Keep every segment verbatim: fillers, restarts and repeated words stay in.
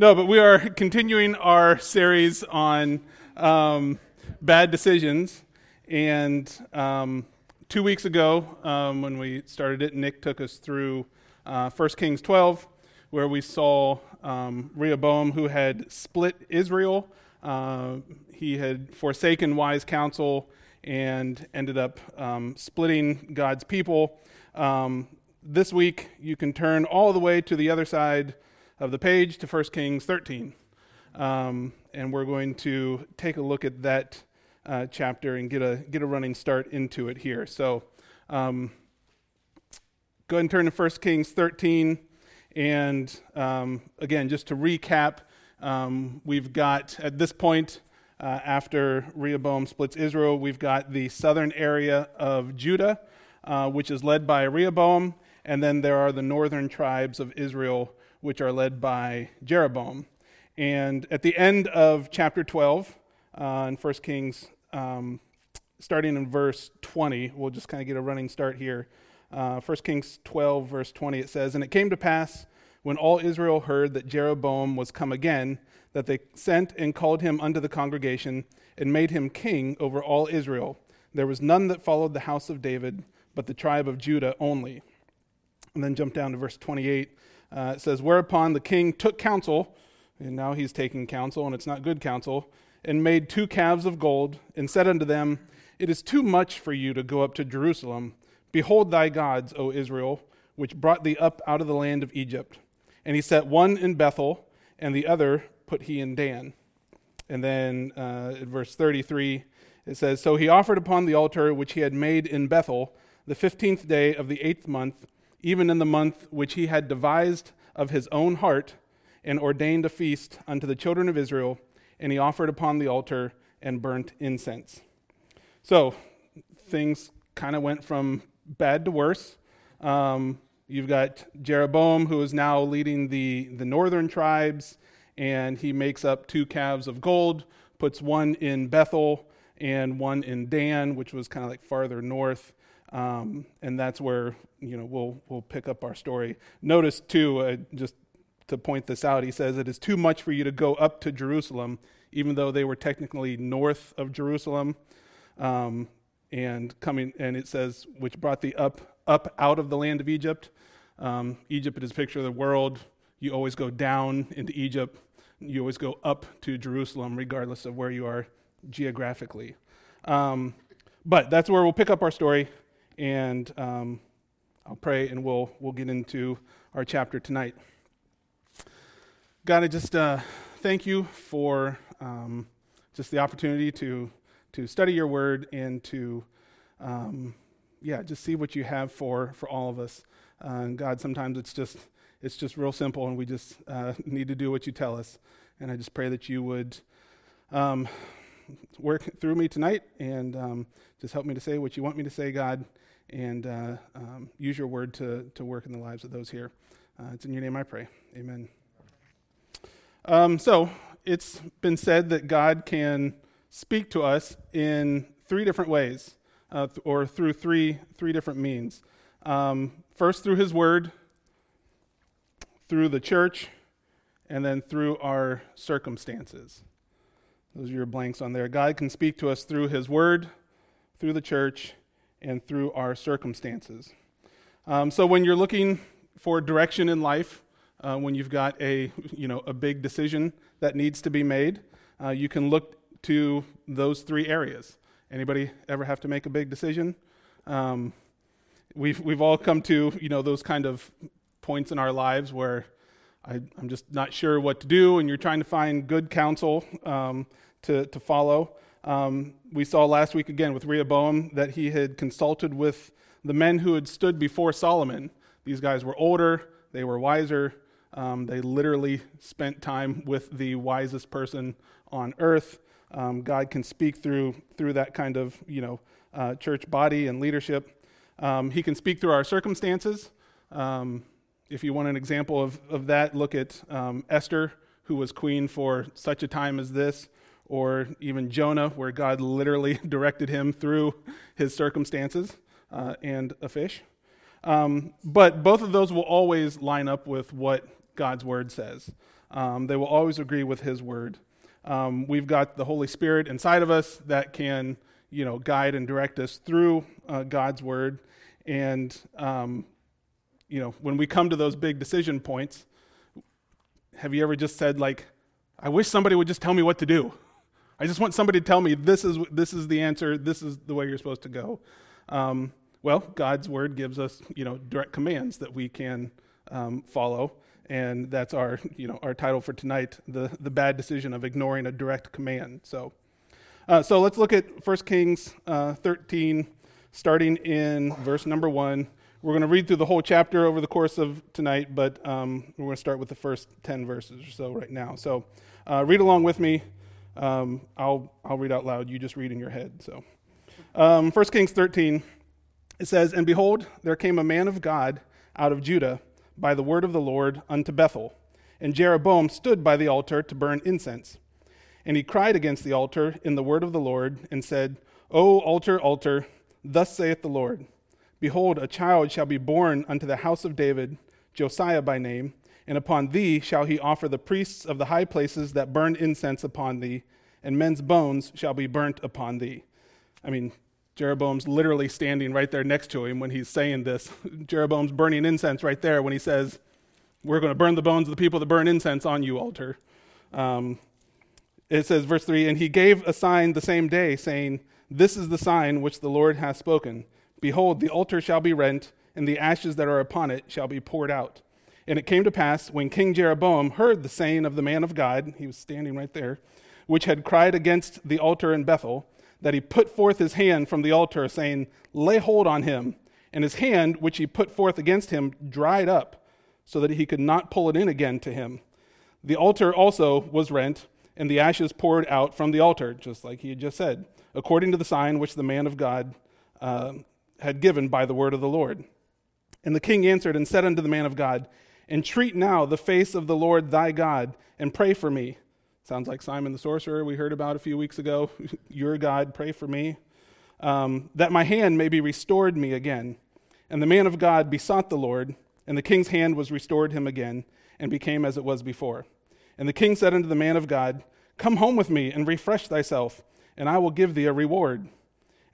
No, but we are continuing our series on um, bad decisions. And um, two weeks ago, um, when we started it, Nick took us through uh, First Kings twelve, where we saw um, Rehoboam, who had split Israel. Uh, he had forsaken wise counsel and ended up um, splitting God's people. Um, this week, you can turn all the way to the other side of the page to First Kings thirteen. Um, and we're going to take a look at that uh, chapter and get a get a running start into it here. So um, go ahead and turn to First Kings thirteen. And um, again, just to recap, um, we've got at this point, uh, after Rehoboam splits Israel, we've got the southern area of Judah, uh, which is led by Rehoboam. And then there are the northern tribes of Israel, which are led by Jeroboam. And at the end of chapter twelve, uh, in First Kings, um, starting in verse twenty, we'll just kind of get a running start here. Uh, First Kings twelve, verse twenty, it says, "And it came to pass, when all Israel heard that Jeroboam was come again, that they sent and called him unto the congregation, and made him king over all Israel. There was none that followed the house of David, but the tribe of Judah only." And then jump down to verse twenty-eight. Uh, it says, "Whereupon the king took counsel," and now he's taking counsel, and it's not good counsel, "and made two calves of gold, and said unto them, It is too much for you to go up to Jerusalem. Behold thy gods, O Israel, which brought thee up out of the land of Egypt. And he set one in Bethel, and the other put he in Dan." And then uh, in verse thirty-three, it says, "So he offered upon the altar which he had made in Bethel, the fifteenth day of the eighth month, even in the month which he had devised of his own heart, and ordained a feast unto the children of Israel, and he offered upon the altar and burnt incense." So things kind of went from bad to worse. Um, you've got Jeroboam, who is now leading the, the northern tribes, and he makes up two calves of gold, puts one in Bethel and one in Dan, which was kind of like farther north. Um, and that's where, you know, we'll we'll pick up our story. Notice, too, uh, just to point this out, he says, "It is too much for you to go up to Jerusalem," even though they were technically north of Jerusalem. Um, and coming, and it says, "which brought thee up up out of the land of Egypt." Um, Egypt is a picture of the world. You always go down into Egypt. You always go up to Jerusalem, regardless of where you are geographically. Um, but that's where we'll pick up our story. And um, I'll pray, and we'll we'll get into our chapter tonight. God, I just uh, thank you for um, just the opportunity to to study your word and to um, yeah, just see what you have for for all of us. Uh, and God, sometimes it's just it's just real simple, and we just uh, need to do what you tell us. And I just pray that you would um, work through me tonight, and um, just help me to say what you want me to say, God. And uh, um, use your word to, to work in the lives of those here. Uh, it's in your name I pray. Amen. Um, so it's been said that God can speak to us in three different ways, uh, th- or through three three different means. Um, first, through his word, through the church, and then through our circumstances. Those are your blanks on there. God can speak to us through his word, through the church, and through our circumstances. Um, so when you're looking for direction in life, uh, when you've got a you know a big decision that needs to be made, uh, you can look to those three areas. Anybody ever have to make a big decision? Um, we've we've all come to you know those kind of points in our lives where I, I'm just not sure what to do, and you're trying to find good counsel um, to to follow. Um, we saw last week again with Rehoboam that he had consulted with the men who had stood before Solomon. These guys were older, they were wiser, um, they literally spent time with the wisest person on earth. Um, God can speak through through that kind of you know uh, church body and leadership. Um, he can speak through our circumstances. Um, if you want an example of, of that, look at um, Esther, who was queen for such a time as this. Or even Jonah, where God literally directed him through his circumstances uh, and a fish. Um, but both of those will always line up with what God's word says. Um, they will always agree with his word. Um, we've got the Holy Spirit inside of us that can, you know, guide and direct us through uh, God's word. And, um, you know, when we come to those big decision points, have you ever just said, like, I wish somebody would just tell me what to do. I just want somebody to tell me this is this is the answer, this is the way you're supposed to go. Um, well, God's word gives us, you know, direct commands that we can um, follow, and that's our, you know, our title for tonight, the the bad decision of ignoring a direct command. So, uh, so let's look at First Kings uh, thirteen, starting in verse number one. We're going to read through the whole chapter over the course of tonight, but um, we're going to start with the first ten verses or so right now. So, uh, read along with me. Um, I'll I'll read out loud. You just read in your head. So, um, First Kings thirteen, it says, "And behold, there came a man of God out of Judah by the word of the Lord unto Bethel, and Jeroboam stood by the altar to burn incense. And he cried against the altar in the word of the Lord, and said, O altar, altar, thus saith the Lord, Behold, a child shall be born unto the house of David, Josiah by name, and upon thee shall he offer the priests of the high places that burn incense upon thee, and men's bones shall be burnt upon thee." I mean, Jeroboam's literally standing right there next to him when he's saying this. Jeroboam's burning incense right there when he says, we're going to burn the bones of the people that burn incense on you, altar. Um, it says, verse three, "And he gave a sign the same day, saying, This is the sign which the Lord hath spoken. Behold, the altar shall be rent, and the ashes that are upon it shall be poured out. And it came to pass, when King Jeroboam heard the saying of the man of God," he was standing right there, "which had cried against the altar in Bethel, that he put forth his hand from the altar, saying, Lay hold on him. And his hand, which he put forth against him, dried up, so that he could not pull it in again to him. The altar also was rent, and the ashes poured out from the altar," just like he had just said, "according to the sign which the man of God uh, had given by the word of the Lord. And the king answered and said unto the man of God, Entreat now the face of the Lord thy God, and pray for me." Sounds like Simon the sorcerer we heard about a few weeks ago. "Your God, pray for me, um, that my hand may be restored me again. And the man of God besought the Lord, and the king's hand was restored him again, and became as it was before. And the king said unto the man of God, Come home with me, and refresh thyself, and I will give thee a reward.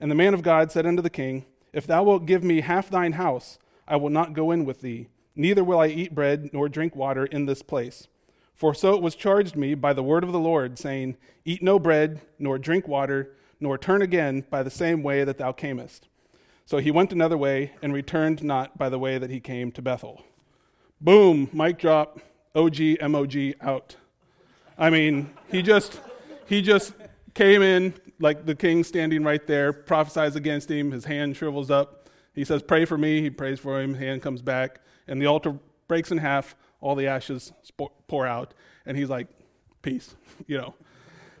And the man of God said unto the king, If thou wilt give me half thine house, I will not go in with thee, neither will I eat bread nor drink water in this place. For so it was charged me by the word of the Lord, saying, Eat no bread, nor drink water, nor turn again by the same way that thou camest. So he went another way, and returned not by the way that he came to Bethel." Boom, mic drop, O G, M O G, out. I mean, he just, he just came in, like the king standing right there, prophesies against him, his hand shrivels up. He says, pray for me. He prays for him. His hand comes back, and the altar breaks in half. All the ashes pour out, and he's like, peace, you know.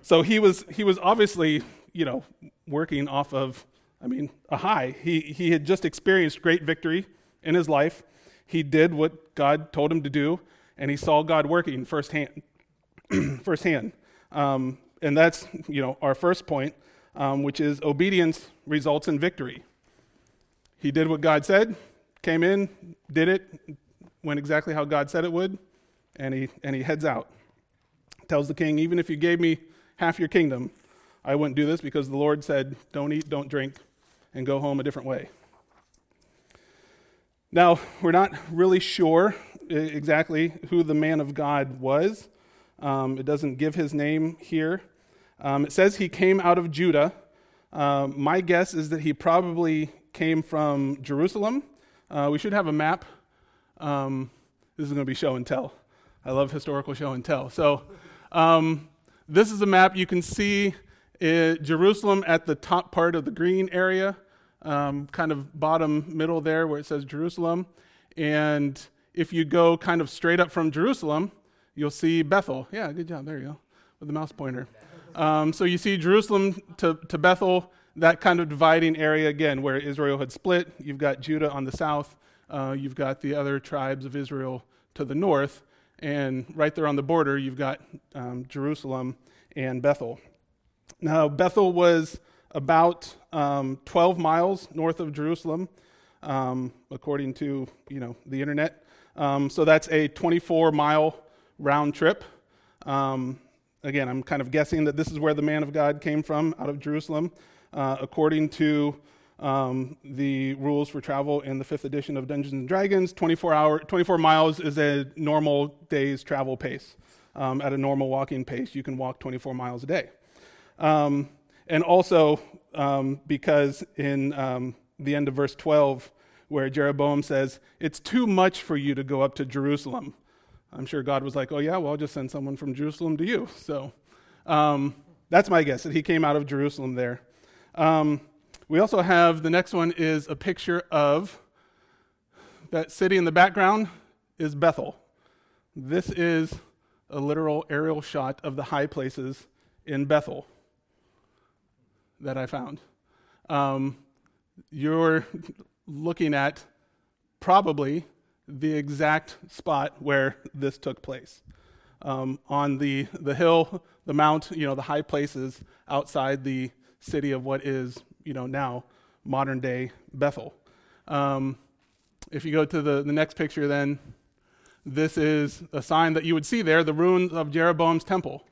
So he was he was obviously, you know, working off of, I mean, a high. He, he had just experienced great victory in his life. He did what God told him to do, and he saw God working firsthand. firsthand. Um And that's, you know, our first point, um, which is obedience results in victory. He did what God said, came in, did it, went exactly how God said it would, and he and he heads out. Tells the king, even if you gave me half your kingdom, I wouldn't do this because the Lord said, don't eat, don't drink, and go home a different way. Now, we're not really sure exactly who the man of God was. Um, it doesn't give his name here. Um, it says he came out of Judah. Um, my guess is that he probably came from Jerusalem. Uh, we should have a map. Um, this is going to be show and tell. I love historical show and tell. So um, this is a map. You can see it, Jerusalem at the top part of the green area, um, kind of bottom middle there where it says Jerusalem. And if you go kind of straight up from Jerusalem, you'll see Bethel. Yeah, good job. There you go, with the mouse pointer. Um, so you see Jerusalem to, to Bethel, that kind of dividing area again where Israel had split. You've got Judah on the south. Uh, you've got the other tribes of Israel to the north. And right there on the border, you've got um, Jerusalem and Bethel. Now, Bethel was about um, twelve miles north of Jerusalem, um, according to, you know, the internet. Um, so that's a twenty-four mile round trip. Um, again, I'm kind of guessing that this is where the man of God came from, out of Jerusalem, uh, according to um, the rules for travel in the fifth edition of Dungeons and Dragons. twenty-four hour, twenty-four miles is a normal day's travel pace. Um, at a normal walking pace, you can walk twenty-four miles a day. Um, and also um, because in um, the end of verse twelve, where Jeroboam says, it's too much for you to go up to Jerusalem. I'm sure God was like, oh yeah, well, I'll just send someone from Jerusalem to you. So um, that's my guess, that he came out of Jerusalem there. Um, we also have, the next one is a picture of, that city in the background is Bethel. This is a literal aerial shot of the high places in Bethel that I found. Um, you're looking at probably the exact spot where this took place. Um, on the, the hill, the mount, you know, the high places outside the city of what is, you know, now modern day Bethel. Um, if you go to the, the next picture then, this is a sign that you would see there, the ruins of Jeroboam's temple.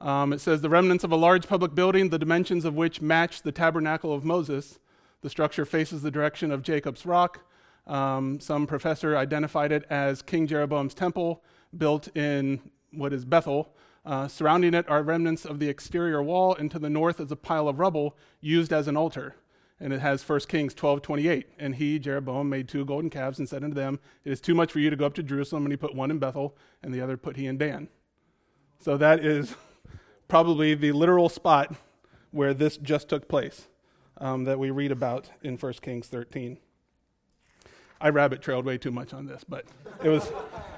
Um, it says, the remnants of a large public building, the dimensions of which match the tabernacle of Moses. The structure faces the direction of Jacob's rock. Um, some professor identified it as King Jeroboam's temple, built in what is Bethel. Uh, surrounding it are remnants of the exterior wall, and to the north is a pile of rubble used as an altar. And it has First Kings twelve twenty-eight. And he, Jeroboam, made two golden calves and said unto them, it is too much for you to go up to Jerusalem. And he put one in Bethel, and the other put he in Dan. So that is probably the literal spot where this just took place, um, that we read about in First Kings thirteen. I rabbit trailed way too much on this, but it was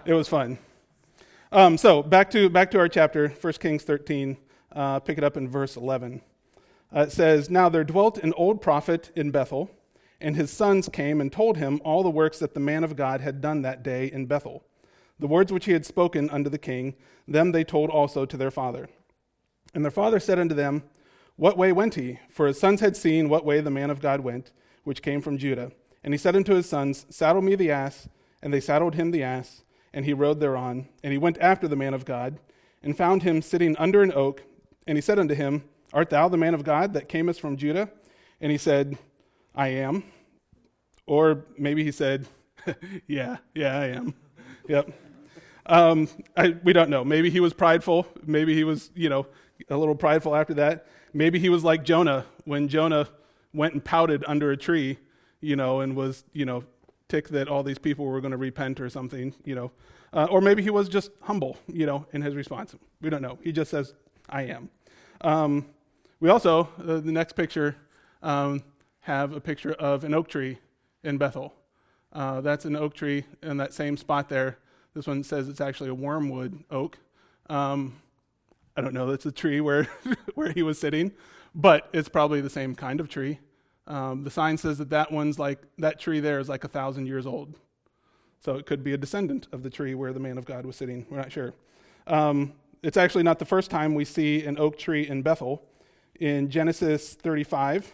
it was fun. Um, so back to back to our chapter, First Kings thirteen. Uh, pick it up in verse eleven. Uh, it says, now there dwelt an old prophet in Bethel, and his sons came and told him all the works that the man of God had done that day in Bethel, the words which he had spoken unto the king. Them they told also to their father. And their father said unto them, what way went he? For his sons had seen what way the man of God went, which came from Judah. And he said unto his sons, saddle me the ass. And they saddled him the ass, and he rode thereon. And he went after the man of God, and found him sitting under an oak. And he said unto him, art thou the man of God that camest from Judah? And he said, I am. Or maybe he said, yeah, yeah, I am. Yep. Um, I, we don't know. Maybe he was prideful. Maybe he was, you know, a little prideful after that. Maybe he was like Jonah when Jonah went and pouted under a tree, you know, and was, you know, ticked that all these people were going to repent or something, you know. Uh, or maybe he was just humble, you know, in his response. We don't know. He just says, I am. Um, we also, uh, the next picture, um, have a picture of an oak tree in Bethel. Uh, that's an oak tree in that same spot there. This one says it's actually a wormwood oak. Um, I don't know, that's the tree where, where he was sitting, but it's probably the same kind of tree. Um, the sign says that that one's like, that tree there is like a thousand years old. So it could be a descendant of the tree where the man of God was sitting. We're not sure. Um, It's actually not the first time we see an oak tree in Bethel. In Genesis thirty-five,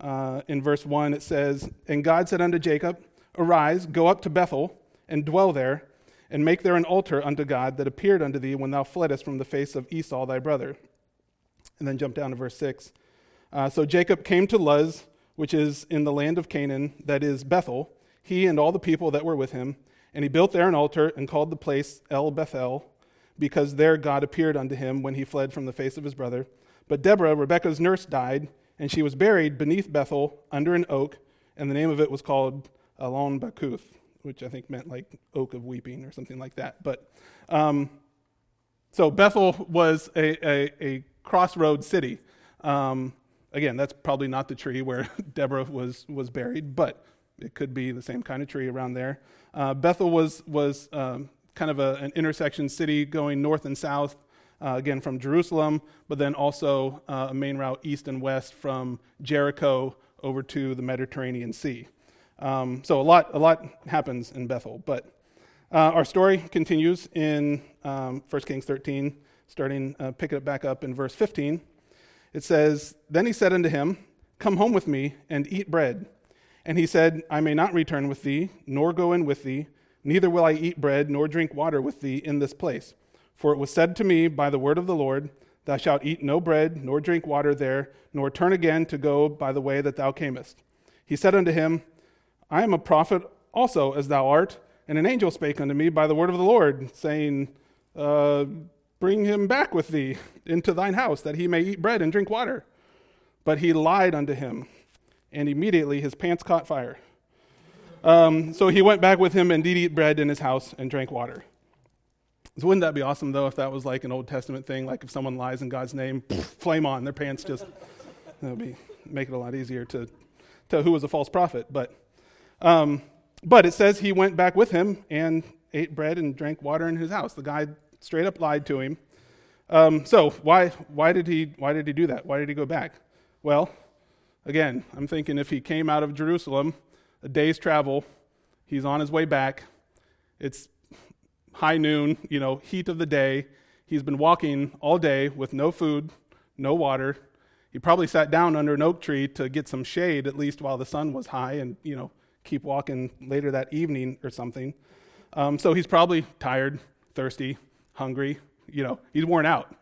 uh, in verse one, it says, and God said unto Jacob, arise, go up to Bethel, and dwell there, and make there an altar unto God that appeared unto thee when thou fleddest from the face of Esau thy brother. And then jump down to verse six. Uh, so Jacob came to Luz, which is in the land of Canaan, that is Bethel, he and all the people that were with him. And he built there an altar, and called the place El Bethel, because there God appeared unto him when he fled from the face of his brother. But Deborah, Rebekah's nurse, died, and she was buried beneath Bethel under an oak, and the name of it was called Alon Bakuth, which I think meant like oak of weeping or something like that. But um, so Bethel was a, a, a crossroad city. Um, again, that's probably not the tree where Deborah was, was buried, but it could be the same kind of tree around there. Uh, Bethel was... was um, kind of a, an intersection city going north and south, uh, again from Jerusalem, but then also uh, a main route east and west from Jericho over to the Mediterranean Sea. Um, so a lot a lot happens in Bethel, but uh, our story continues in um, First Kings thirteen, starting, uh, pick it back up in verse fifteen. It says, then he said unto him, come home with me and eat bread. And he said, I may not return with thee, nor go in with thee, neither will I eat bread nor drink water with thee in this place, For it was said to me by the word of the Lord, Thou shalt eat no bread, nor drink water there, nor turn again to go by the way that thou camest. He said unto him, I am a prophet also as thou art. And an angel spake unto me by the word of the Lord, saying, uh, Bring him back with thee into thine house, that he may eat bread and drink water. But he lied unto him, and immediately his pants caught fire. Um, so he went back with him and did eat bread in his house and drank water. So wouldn't that be awesome, though, if that was like an Old Testament thing, like if someone lies in God's name, pff, flame on, their pants just, that would be, make it a lot easier to tell who was a false prophet. But um, but it says he went back with him and ate bread and drank water in his house. The guy straight up lied to him. Um, so why why did he why did he do that? Why did he go back? Well, again, I'm thinking if he came out of Jerusalem, a day's travel, he's on his way back, it's high noon, you know, heat of the day. He's been walking all day with no food, no water. He probably sat down under an oak tree to get some shade, at least while the sun was high, and, you know, keep walking later that evening or something. Um, so he's probably tired, thirsty, hungry, you know, he's worn out.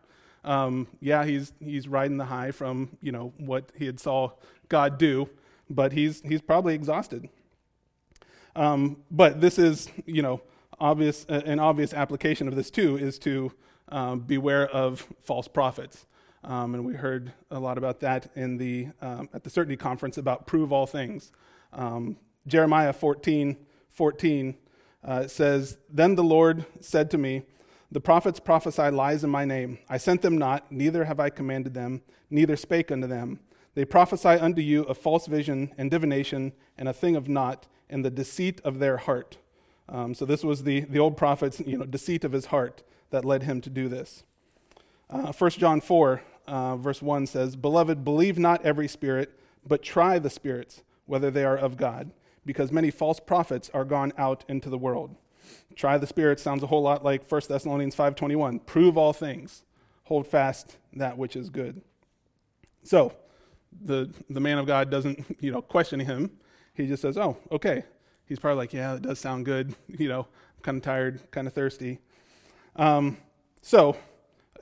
Um, yeah, he's he's riding the high from, you know, what he had saw God do, but he's he's probably exhausted. Um, but this is, you know, Obvious, uh, an obvious application of this too is to um, beware of false prophets, um, and we heard a lot about that in the um, at the Certainty Conference about prove all things. Um, Jeremiah fourteen fourteen uh, says, "Then the Lord said to me, The prophets prophesy lies in my name. I sent them not, neither have I commanded them, neither spake unto them. They prophesy unto you a false vision and divination and a thing of naught, and the deceit of their heart." Um, so this was the, the old prophet's, you know, deceit of his heart that led him to do this. Uh, First John four, uh, verse one says, Beloved, believe not every spirit, but try the spirits, whether they are of God, because many false prophets are gone out into the world. Try the spirits sounds a whole lot like First Thessalonians five twenty-one. Prove all things. Hold fast that which is good. So the the man of God doesn't, you know, question him. He just says, oh, okay. He's probably like, yeah, it does sound good. You know, I'm kind of tired, kind of thirsty. Um, so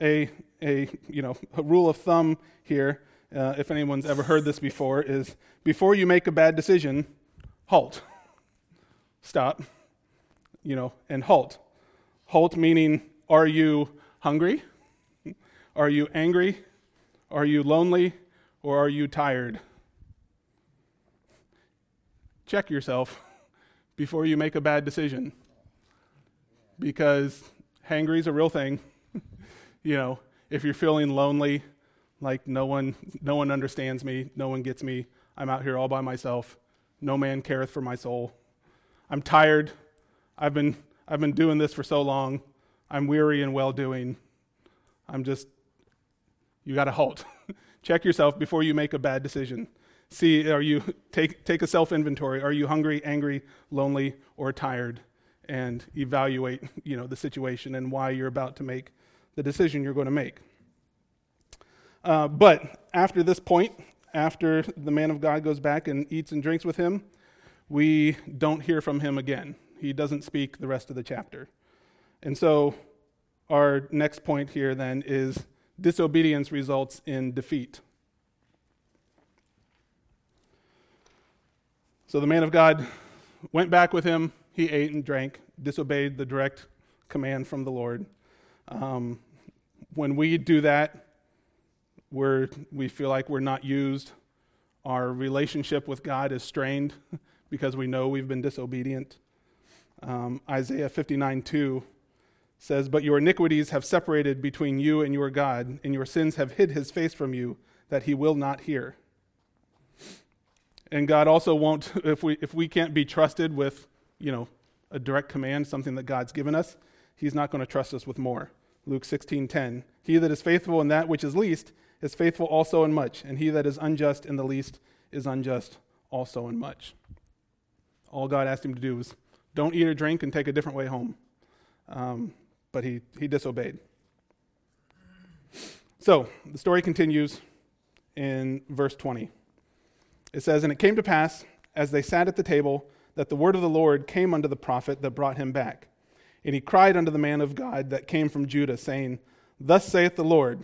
a, a you know, a rule of thumb here, uh, if anyone's ever heard this before, is before you make a bad decision, halt. Stop, you know, and halt. Halt meaning, are you hungry? Are you angry? Are you lonely? Or are you tired? Check yourself before you make a bad decision, because hangry is a real thing. You know, if you're feeling lonely, like no one, no one understands me, no one gets me, I'm out here all by myself, no man careth for my soul, I'm tired, I've been, I've been doing this for so long, I'm weary and well-doing, I'm just, you got to halt. Check yourself before you make a bad decision. See, are you take take a self-inventory? Are you hungry, angry, lonely, or tired? And evaluate, you know, the situation and why you're about to make the decision you're going to make. Uh, but after this point, after the man of God goes back and eats and drinks with him, we don't hear from him again. He doesn't speak the rest of the chapter. And so our next point here then is disobedience results in defeat. So the man of God went back with him. He ate and drank, disobeyed the direct command from the Lord. Um, when we do that, we're, we feel like we're not used. Our relationship with God is strained because we know we've been disobedient. Um, Isaiah fifty-nine two says, But your iniquities have separated between you and your God, and your sins have hid his face from you, that he will not hear. And God also won't, if we if we can't be trusted with, you know, a direct command, something that God's given us, he's not going to trust us with more. Luke sixteen ten, He that is faithful in that which is least is faithful also in much, and he that is unjust in the least is unjust also in much. All God asked him to do was don't eat or drink and take a different way home. Um, but he, he disobeyed. So the story continues in verse twenty. It says, And it came to pass, as they sat at the table, that the word of the Lord came unto the prophet that brought him back. And he cried unto the man of God that came from Judah, saying, Thus saith the Lord.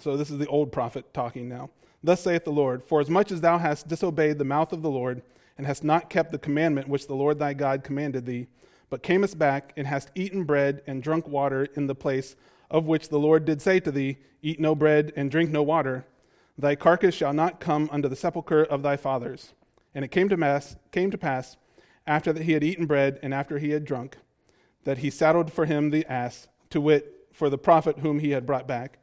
So this is the old prophet talking now. Thus saith the Lord, For as much as thou hast disobeyed the mouth of the Lord, and hast not kept the commandment which the Lord thy God commanded thee, but camest back, and hast eaten bread and drunk water in the place of which the Lord did say to thee, Eat no bread and drink no water, thy carcass shall not come unto the sepulchre of thy fathers. And it came to mass, came to pass, after that he had eaten bread and after he had drunk, that he saddled for him the ass, to wit, for the prophet whom he had brought back.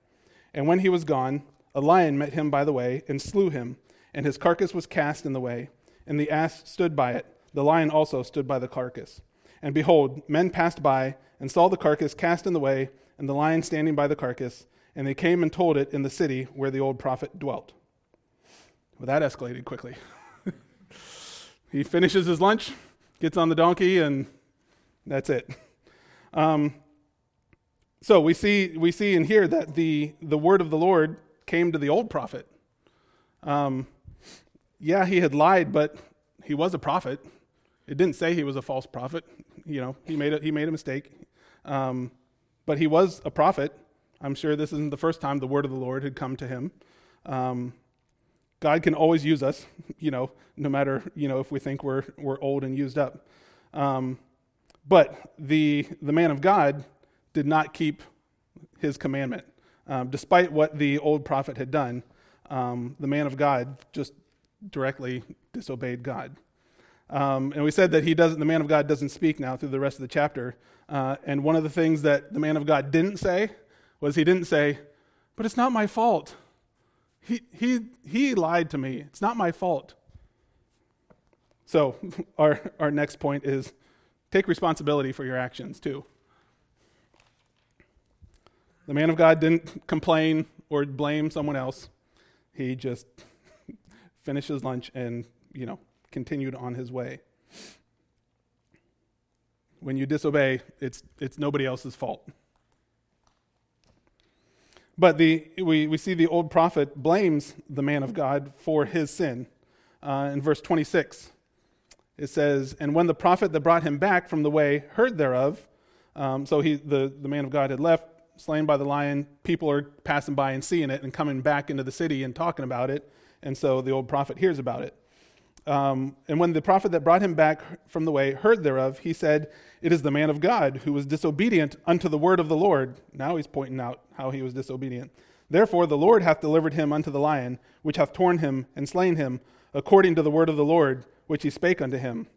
And when he was gone, a lion met him by the way and slew him, and his carcass was cast in the way. And the ass stood by it. The lion also stood by the carcass. And behold, men passed by and saw the carcass cast in the way, and the lion standing by the carcass. And they came and told it in the city where the old prophet dwelt. Well, that escalated quickly. He finishes his lunch, gets on the donkey, and that's it. Um, so we see we see in here that the, the word of the Lord came to the old prophet. Um, yeah, he had lied, but he was a prophet. It didn't say he was a false prophet. You know, he made a, he made a mistake, um, but he was a prophet. I'm sure this isn't the first time the word of the Lord had come to him. Um, God can always use us, you know, no matter, you know, if we think we're we're old and used up. Um, but the the man of God did not keep his commandment. Um, despite what the old prophet had done, um, the man of God just directly disobeyed God. Um, and we said that he doesn't. The man of God doesn't speak now through the rest of the chapter. Uh, and one of the things that the man of God didn't say was he didn't say, but it's not my fault. He he he lied to me. It's not my fault. So our our next point is take responsibility for your actions too. The man of God didn't complain or blame someone else. He just finished his lunch and, you know, continued on his way. When you disobey, it's it's nobody else's fault. But the we, we see the old prophet blames the man of God for his sin. Uh, in verse twenty-six, it says, And when the prophet that brought him back from the way heard thereof, um, so he the, the man of God had left, slain by the lion, people are passing by and seeing it and coming back into the city and talking about it, and so the old prophet hears about it. Um, and when the prophet that brought him back from the way heard thereof, he said, It is the man of God who was disobedient unto the word of the Lord. Now he's pointing out how he was disobedient. Therefore the Lord hath delivered him unto the lion, which hath torn him and slain him, according to the word of the Lord, which he spake unto him.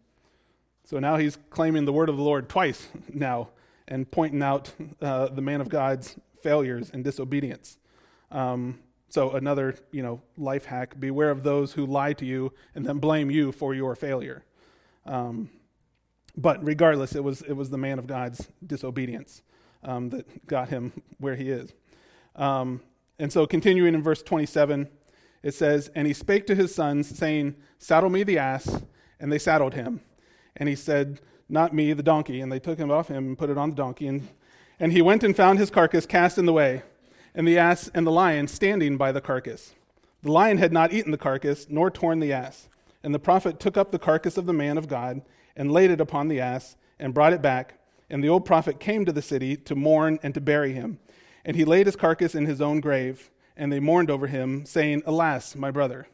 So now he's claiming the word of the Lord twice now and pointing out uh, the man of God's failures and disobedience. Um So another, you know, life hack, beware of those who lie to you and then blame you for your failure. Um, but regardless, it was it was the man of God's disobedience um, that got him where he is. Um, and so continuing in verse twenty-seven, it says, And he spake to his sons, saying, Saddle me the ass. And they saddled him. And he said, Not me, the donkey. And they took him off him and put it on the donkey. And, and he went and found his carcass cast in the way, and the ass and the lion standing by the carcass. The lion had not eaten the carcass, nor torn the ass. And the prophet took up the carcass of the man of God, and laid it upon the ass, and brought it back. And the old prophet came to the city to mourn and to bury him. And he laid his carcass in his own grave, and they mourned over him, saying, Alas, my brother.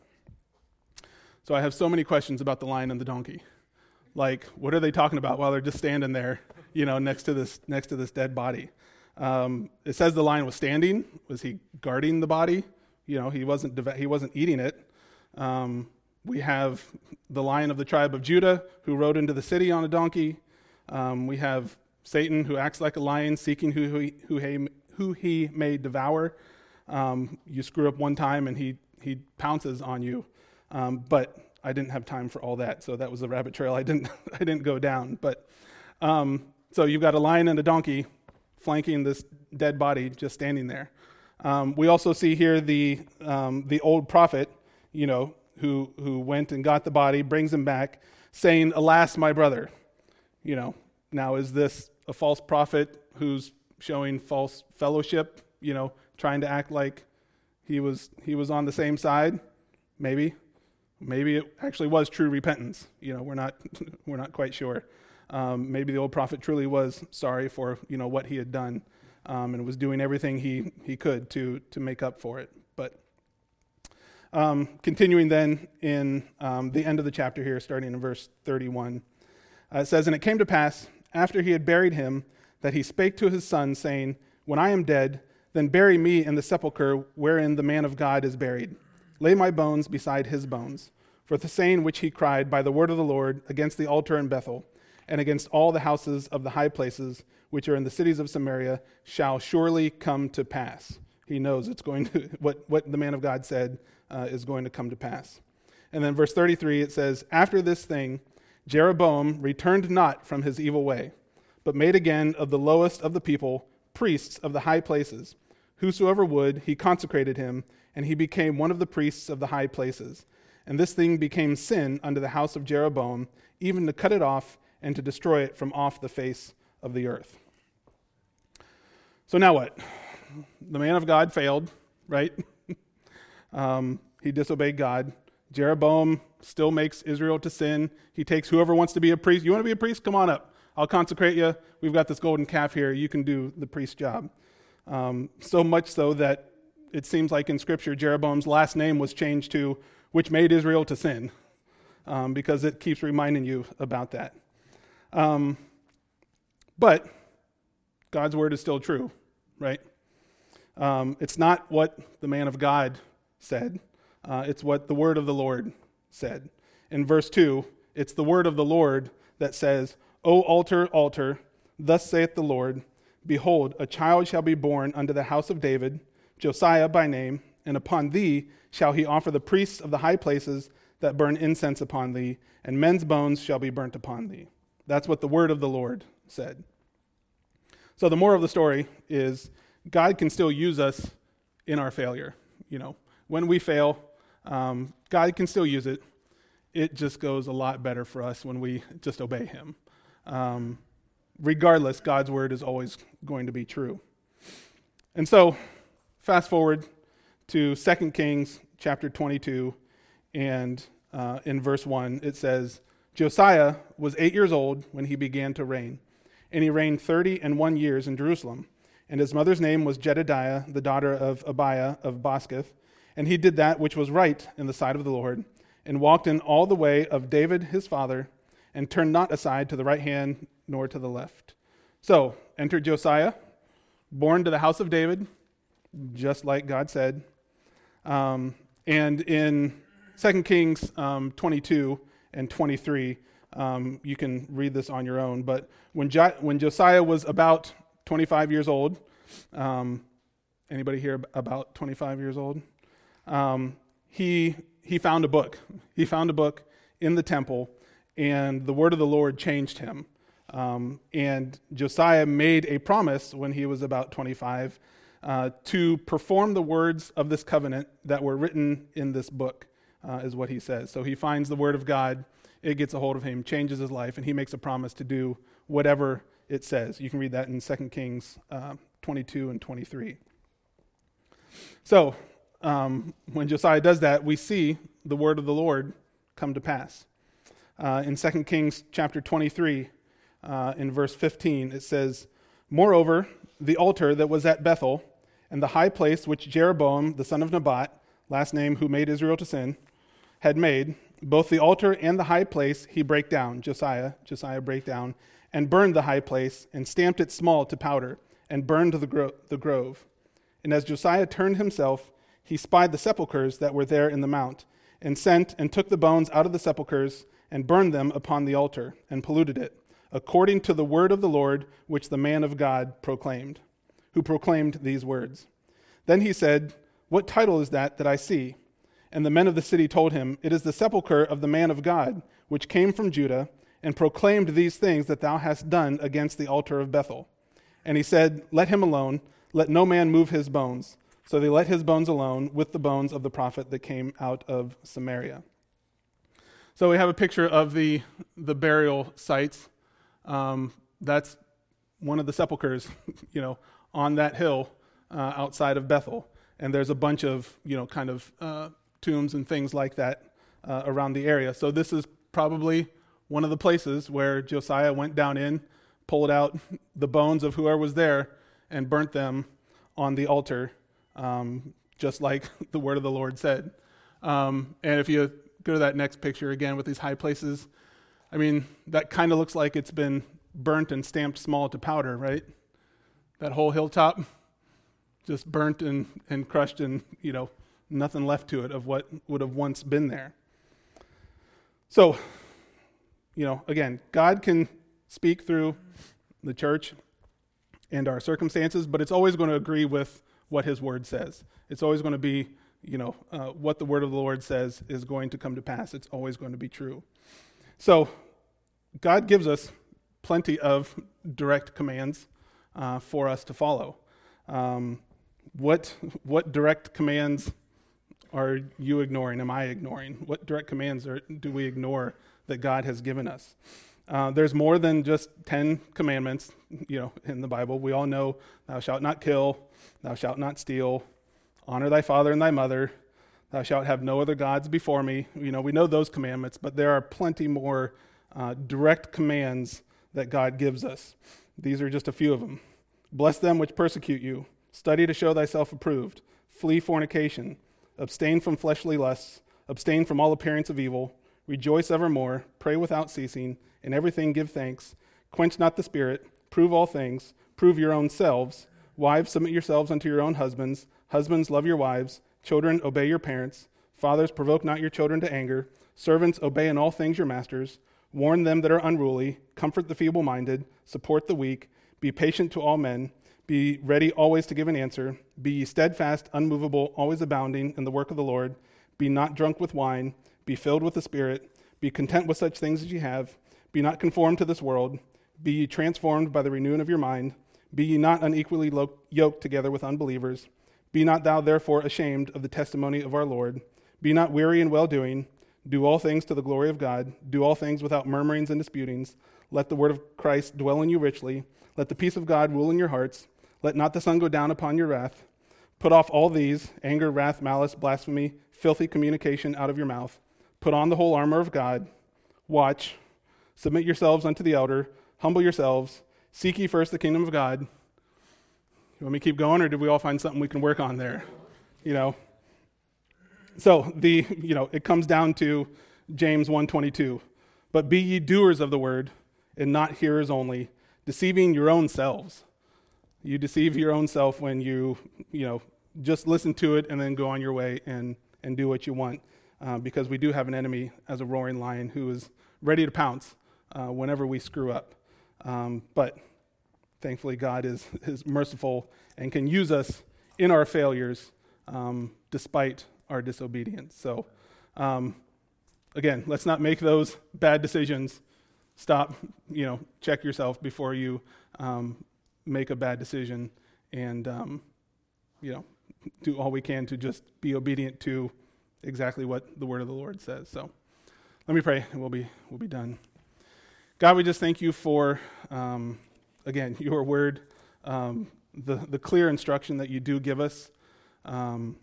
So I have so many questions about the lion and the donkey. Like, what are they talking about while they're just standing there, you know, next to this next to this dead body? Um, it says the lion was standing. Was he guarding the body? You know, he wasn't deva- he wasn't eating it. Um, we have the lion of the tribe of Judah who rode into the city on a donkey. Um, we have Satan who acts like a lion, seeking who, who, he, who, he, who he may devour. Um, you screw up one time and he, he pounces on you. Um, but I didn't have time for all that, so that was a rabbit trail I didn't I didn't go down. But um, so you've got a lion and a donkey flanking this dead body, just standing there. Um, we also see here the um, the old prophet, you know, who who went and got the body, brings him back, saying, "Alas, my brother." You know, now is this a false prophet who's showing false fellowship? You know, trying to act like he was he was on the same side. Maybe, maybe it actually was true repentance. You know, we're not we're not quite sure. Um, maybe the old prophet truly was sorry for, you know, what he had done, um, and was doing everything he, he could to to make up for it. But um, continuing then in um, the end of the chapter here, starting in verse thirty-one, uh, it says, "And it came to pass, after he had buried him, that he spake to his son, saying, When I am dead, then bury me in the sepulchre wherein the man of God is buried. Lay my bones beside his bones. For the saying which he cried by the word of the Lord against the altar in Bethel, and against all the houses of the high places which are in the cities of Samaria, shall surely come to pass." He knows it's going to, what, what the man of God said uh, is going to come to pass. And then verse thirty-three, it says, "After this thing, Jeroboam returned not from his evil way, but made again of the lowest of the people priests of the high places. Whosoever would, he consecrated him, and he became one of the priests of the high places. And this thing became sin unto the house of Jeroboam, even to cut it off and to destroy it from off the face of the earth." So now what? The man of God failed, right? um, he disobeyed God. Jeroboam still makes Israel to sin. He takes whoever wants to be a priest. You want to be a priest? Come on up. I'll consecrate you. We've got this golden calf here. You can do the priest job. Um, so much so that it seems like in Scripture, Jeroboam's last name was changed to "which made Israel to sin," um, because it keeps reminding you about that. Um, but God's word is still true, right? Um, it's not what the man of God said. Uh, it's what the word of the Lord said. In verse two, it's the word of the Lord that says, "O altar, altar, thus saith the Lord, Behold, a child shall be born unto the house of David, Josiah by name, and upon thee shall he offer the priests of the high places that burn incense upon thee, and men's bones shall be burnt upon thee." That's what the word of the Lord said. So the moral of the story is God can still use us in our failure. You know, when we fail, um, God can still use it. It just goes a lot better for us when we just obey him. Um, regardless, God's word is always going to be true. And so fast forward to Second Kings chapter twenty-two, and uh, in verse one, it says, "Josiah was eight years old when he began to reign, and he reigned thirty and one years in Jerusalem. And his mother's name was Jedidiah, the daughter of Abiah of Boscheth, and he did that which was right in the sight of the Lord, and walked in all the way of David his father, and turned not aside to the right hand nor to the left." So, enter Josiah, born to the house of David, just like God said. Um, and in Second Kings um, twenty-two and twenty-three, um, you can read this on your own, but when jo- when Josiah was about twenty-five years old, um, anybody here about twenty-five years old? Um, he he found a book. He found a book in the temple, and the word of the Lord changed him. Um, and Josiah made a promise when he was about twenty-five Uh, to perform the words of this covenant that were written in this book, uh, is what he says. So he finds the word of God, it gets a hold of him, changes his life, and he makes a promise to do whatever it says. You can read that in Second Kings uh, twenty-two and twenty-three. So um, when Josiah does that, we see the word of the Lord come to pass. Uh, in Second Kings chapter twenty-three, uh, in verse fifteen, it says, "Moreover, the altar that was at Bethel, and the high place which Jeroboam, the son of Nebat," last name who made Israel to sin, "had made, both the altar and the high place he brake down," Josiah, Josiah brake down, "and burned the high place, and stamped it small to powder, and burned the, gro- the grove. And as Josiah turned himself, he spied the sepulchres that were there in the mount, and sent and took the bones out of the sepulchres, and burned them upon the altar, and polluted it, according to the word of the Lord, which the man of God proclaimed, who proclaimed these words. Then he said, What title is that that I see? And the men of the city told him, It is the sepulchre of the man of God, which came from Judah, and proclaimed these things that thou hast done against the altar of Bethel. And he said, Let him alone, let no man move his bones. So they let his bones alone with the bones of the prophet that came out of Samaria." So we have a picture of the, the burial sites. Um, that's one of the sepulchres, you know, on that hill uh, outside of Bethel. And there's a bunch of, you know, kind of uh, tombs and things like that uh, around the area. So this is probably one of the places where Josiah went down in, pulled out the bones of whoever was there, and burnt them on the altar, um, just like the word of the Lord said. Um, and if you go to that next picture again with these high places, I mean, that kind of looks like it's been burnt and stamped small to powder, right? That whole hilltop, just burnt and, and crushed and, you know, nothing left to it of what would have once been there. So, you know, again, God can speak through the church and our circumstances, but it's always going to agree with what his word says. It's always going to be, you know, uh, what the word of the Lord says is going to come to pass. It's always going to be true. So God gives us plenty of direct commands uh, for us to follow. Um, what what direct commands are you ignoring? Am I ignoring? What direct commands are, do we ignore that God has given us? Uh, there's more than just ten commandments, you know, in the Bible. We all know, thou shalt not kill, thou shalt not steal, honor thy father and thy mother, thou shalt have no other gods before me. You know, we know those commandments, but there are plenty more uh, direct commands that God gives us. These are just a few of them. Bless them which persecute you. Study to show thyself approved. Flee fornication. Abstain from fleshly lusts. Abstain from all appearance of evil. Rejoice evermore. Pray without ceasing. In everything give thanks. Quench not the spirit. Prove all things. Prove your own selves. Wives, submit yourselves unto your own husbands. Husbands, love your wives. Children, obey your parents. Fathers, provoke not your children to anger. Servants, obey in all things your masters. Warn them that are unruly. Comfort the feeble-minded. Support the weak. Be patient to all men. Be ready always to give an answer. Be ye steadfast, unmovable, always abounding in the work of the Lord. Be not drunk with wine. Be filled with the Spirit. Be content with such things as ye have. Be not conformed to this world. Be ye transformed by the renewing of your mind. Be ye not unequally lo- yoked together with unbelievers. Be not thou therefore ashamed of the testimony of our Lord. Be not weary in well-doing. Do all things to the glory of God. Do all things without murmurings and disputings. Let the word of Christ dwell in you richly. Let the peace of God rule in your hearts. Let not the sun go down upon your wrath. Put off all these, anger, wrath, malice, blasphemy, filthy communication out of your mouth. Put on the whole armor of God. Watch. Submit yourselves unto the elder. Humble yourselves. Seek ye first the kingdom of God. You want me to keep going, or did we all find something we can work on there? You know. So, the you know, it comes down to James one twenty-two. But be ye doers of the word, and not hearers only, deceiving your own selves. You deceive your own self when you, you know, just listen to it and then go on your way and, and do what you want. Uh, because we do have an enemy as a roaring lion who is ready to pounce uh, whenever we screw up. Um, but thankfully God is, is merciful and can use us in our failures um, despite our disobedience. So um, again, let's not make those bad decisions. Stop, you know, check yourself before you um, make a bad decision and, um, you know, do all we can to just be obedient to exactly what the word of the Lord says. So let me pray and we'll be we'll be done. God, we just thank you for, um, again, your word, um, the, the clear instruction that you do give us, um,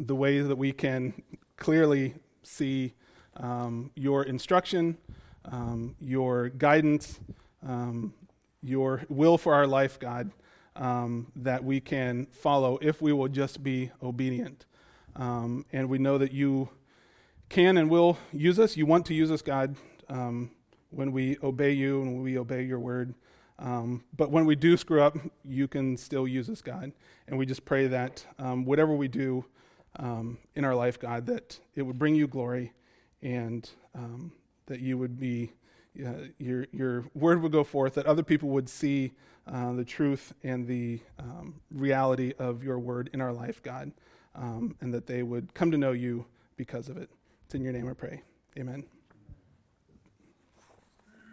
the way that we can clearly see um, your instruction, um, your guidance, um, your will for our life, God, um, that we can follow if we will just be obedient. Um, and we know that you can and will use us. You want to use us, God, um, when we obey you and when we obey your word. Um, but when we do screw up, you can still use us, God. And we just pray that um, whatever we do um, in our life, God, that it would bring you glory and um, that you would be, uh, your your word would go forth, that other people would see uh, the truth and the um, reality of your word in our life, God. Um, and that they would come to know you because of it. It's in your name I pray. Amen.